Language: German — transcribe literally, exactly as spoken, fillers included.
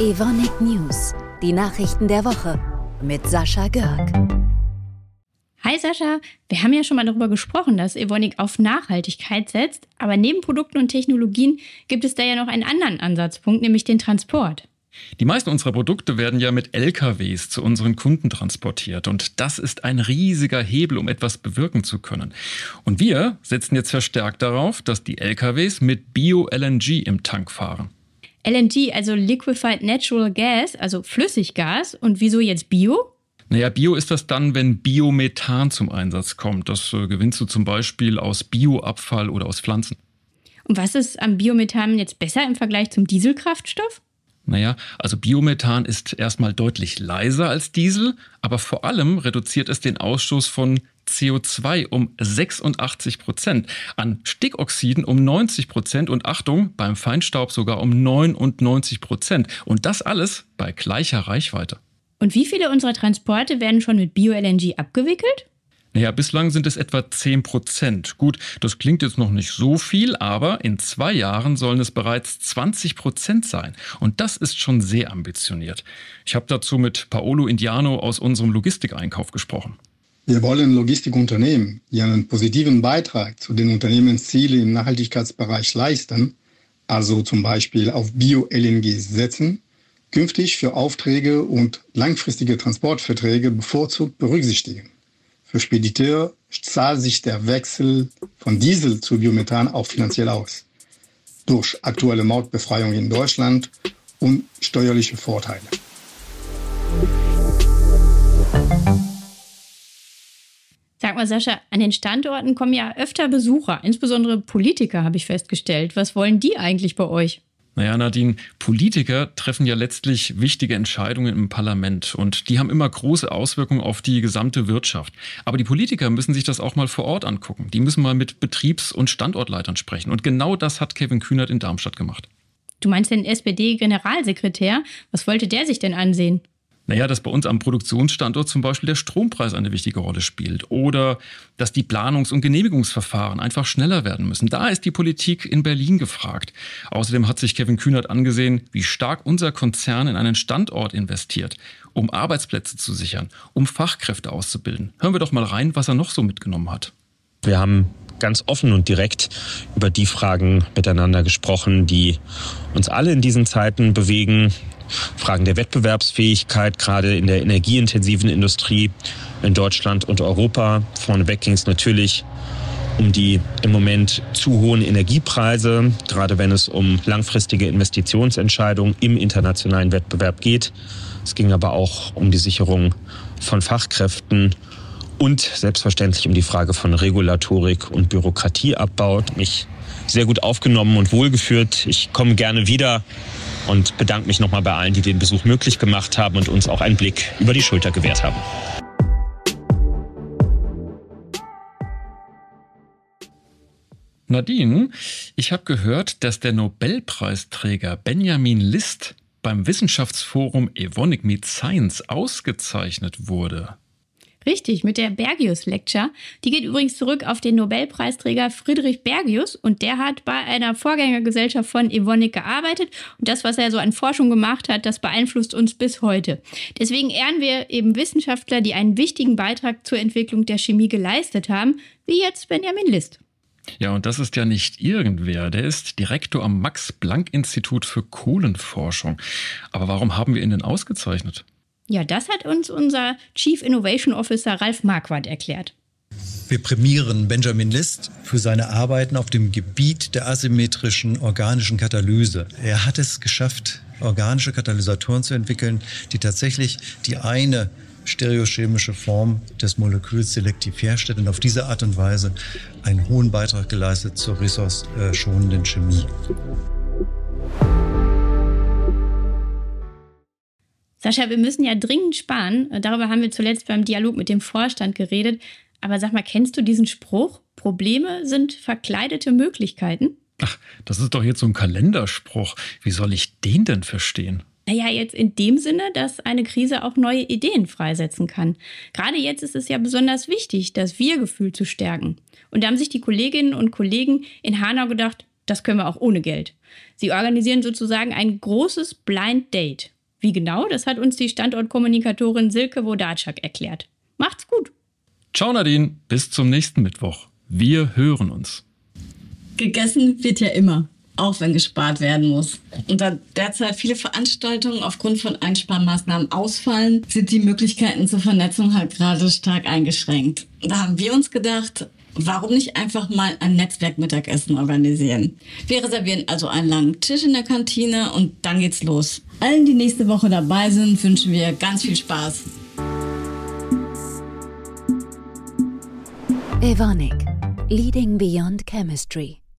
Evonik News, die Nachrichten der Woche mit Sascha Görk. Hi Sascha, wir haben ja schon mal darüber gesprochen, dass Evonik auf Nachhaltigkeit setzt, aber neben Produkten und Technologien gibt es da ja noch einen anderen Ansatzpunkt, nämlich den Transport. Die meisten unserer Produkte werden ja mit L K Ws zu unseren Kunden transportiert und das ist ein riesiger Hebel, um etwas bewirken zu können. Und wir setzen jetzt verstärkt darauf, dass die L K Ws mit Bio-L N G im Tank fahren. L N G, also Liquefied Natural Gas, also Flüssiggas. Und wieso jetzt Bio? Naja, Bio ist das dann, wenn Biomethan zum Einsatz kommt. Das äh, gewinnst du zum Beispiel aus Bioabfall oder aus Pflanzen. Und was ist am Biomethan jetzt besser im Vergleich zum Dieselkraftstoff? Naja, also Biomethan ist erstmal deutlich leiser als Diesel, aber vor allem reduziert es den Ausstoß von C O zwei um sechsundachtzig Prozent, an Stickoxiden um neunzig Prozent und Achtung, beim Feinstaub sogar um neunundneunzig Prozent. Und das alles bei gleicher Reichweite. Und wie viele unserer Transporte werden schon mit Bio-L N G abgewickelt? Naja, bislang sind es etwa zehn Prozent. Gut, das klingt jetzt noch nicht so viel, aber in zwei Jahren sollen es bereits zwanzig Prozent sein. Und das ist schon sehr ambitioniert. Ich habe dazu mit Paolo Indiano aus unserem Logistikeinkauf gesprochen. Wir wollen Logistikunternehmen, die einen positiven Beitrag zu den Unternehmenszielen im Nachhaltigkeitsbereich leisten, also zum Beispiel auf Bio-L N G setzen, künftig für Aufträge und langfristige Transportverträge bevorzugt berücksichtigen. Für Spediteure zahlt sich der Wechsel von Diesel zu Biomethan auch finanziell aus, durch aktuelle Mautbefreiung in Deutschland und steuerliche Vorteile. Sag mal, Sascha, an den Standorten kommen ja öfter Besucher, insbesondere Politiker, habe ich festgestellt. Was wollen die eigentlich bei euch? Naja, Nadine, Politiker treffen ja letztlich wichtige Entscheidungen im Parlament und die haben immer große Auswirkungen auf die gesamte Wirtschaft. Aber die Politiker müssen sich das auch mal vor Ort angucken. Die müssen mal mit Betriebs- und Standortleitern sprechen. Und genau das hat Kevin Kühnert in Darmstadt gemacht. Du meinst den S P D-Generalsekretär? Was wollte der sich denn ansehen? Naja, dass bei uns am Produktionsstandort zum Beispiel der Strompreis eine wichtige Rolle spielt oder dass die Planungs- und Genehmigungsverfahren einfach schneller werden müssen. Da ist die Politik in Berlin gefragt. Außerdem hat sich Kevin Kühnert angesehen, wie stark unser Konzern in einen Standort investiert, um Arbeitsplätze zu sichern, um Fachkräfte auszubilden. Hören wir doch mal rein, was er noch so mitgenommen hat. Wir haben ganz offen und direkt über die Fragen miteinander gesprochen, die uns alle in diesen Zeiten bewegen. Fragen der Wettbewerbsfähigkeit, gerade in der energieintensiven Industrie in Deutschland und Europa. Vorneweg ging es natürlich um die im Moment zu hohen Energiepreise, gerade wenn es um langfristige Investitionsentscheidungen im internationalen Wettbewerb geht. Es ging aber auch um die Sicherung von Fachkräften und selbstverständlich um die Frage von Regulatorik und Bürokratieabbau. Mich sehr gut aufgenommen und wohlgeführt. Ich komme gerne wieder und bedanke mich nochmal bei allen, die den Besuch möglich gemacht haben und uns auch einen Blick über die Schulter gewährt haben. Nadine, ich habe gehört, dass der Nobelpreisträger Benjamin List beim Wissenschaftsforum Evonik Meets Science ausgezeichnet wurde. Richtig, mit der Bergius Lecture. Die geht übrigens zurück auf den Nobelpreisträger Friedrich Bergius und der hat bei einer Vorgängergesellschaft von Evonik gearbeitet und das, was er so an Forschung gemacht hat, das beeinflusst uns bis heute. Deswegen ehren wir eben Wissenschaftler, die einen wichtigen Beitrag zur Entwicklung der Chemie geleistet haben, wie jetzt Benjamin List. Ja, und das ist ja nicht irgendwer. Der ist Direktor am Max-Planck-Institut für Kohlenforschung. Aber warum haben wir ihn denn ausgezeichnet? Ja, das hat uns unser Chief Innovation Officer Ralf Marquardt erklärt. Wir prämieren Benjamin List für seine Arbeiten auf dem Gebiet der asymmetrischen organischen Katalyse. Er hat es geschafft, organische Katalysatoren zu entwickeln, die tatsächlich die eine stereochemische Form des Moleküls selektiv herstellen und auf diese Art und Weise einen hohen Beitrag geleistet zur ressourcenschonenden Chemie. Sascha, wir müssen ja dringend sparen. Darüber haben wir zuletzt beim Dialog mit dem Vorstand geredet. Aber sag mal, kennst du diesen Spruch? Probleme sind verkleidete Möglichkeiten? Ach, das ist doch jetzt so ein Kalenderspruch. Wie soll ich den denn verstehen? Naja, jetzt in dem Sinne, dass eine Krise auch neue Ideen freisetzen kann. Gerade jetzt ist es ja besonders wichtig, das Wir-Gefühl zu stärken. Und da haben sich die Kolleginnen und Kollegen in Hanau gedacht, Das können wir auch ohne Geld. Sie organisieren sozusagen ein großes Blind Date. Wie genau, das hat uns die Standortkommunikatorin Silke Wodatschak erklärt. Macht's gut. Ciao Nadine, bis zum nächsten Mittwoch. Wir hören uns. Gegessen wird ja immer, auch wenn gespart werden muss. Und da derzeit viele Veranstaltungen aufgrund von Einsparmaßnahmen ausfallen, sind die Möglichkeiten zur Vernetzung halt gerade stark eingeschränkt. Da haben wir uns gedacht, warum nicht einfach mal ein Netzwerkmittagessen organisieren? Wir reservieren also einen langen Tisch in der Kantine und dann geht's los. Allen, die nächste Woche dabei sind, wünschen wir ganz viel Spaß. Evonik, Leading Beyond Chemistry.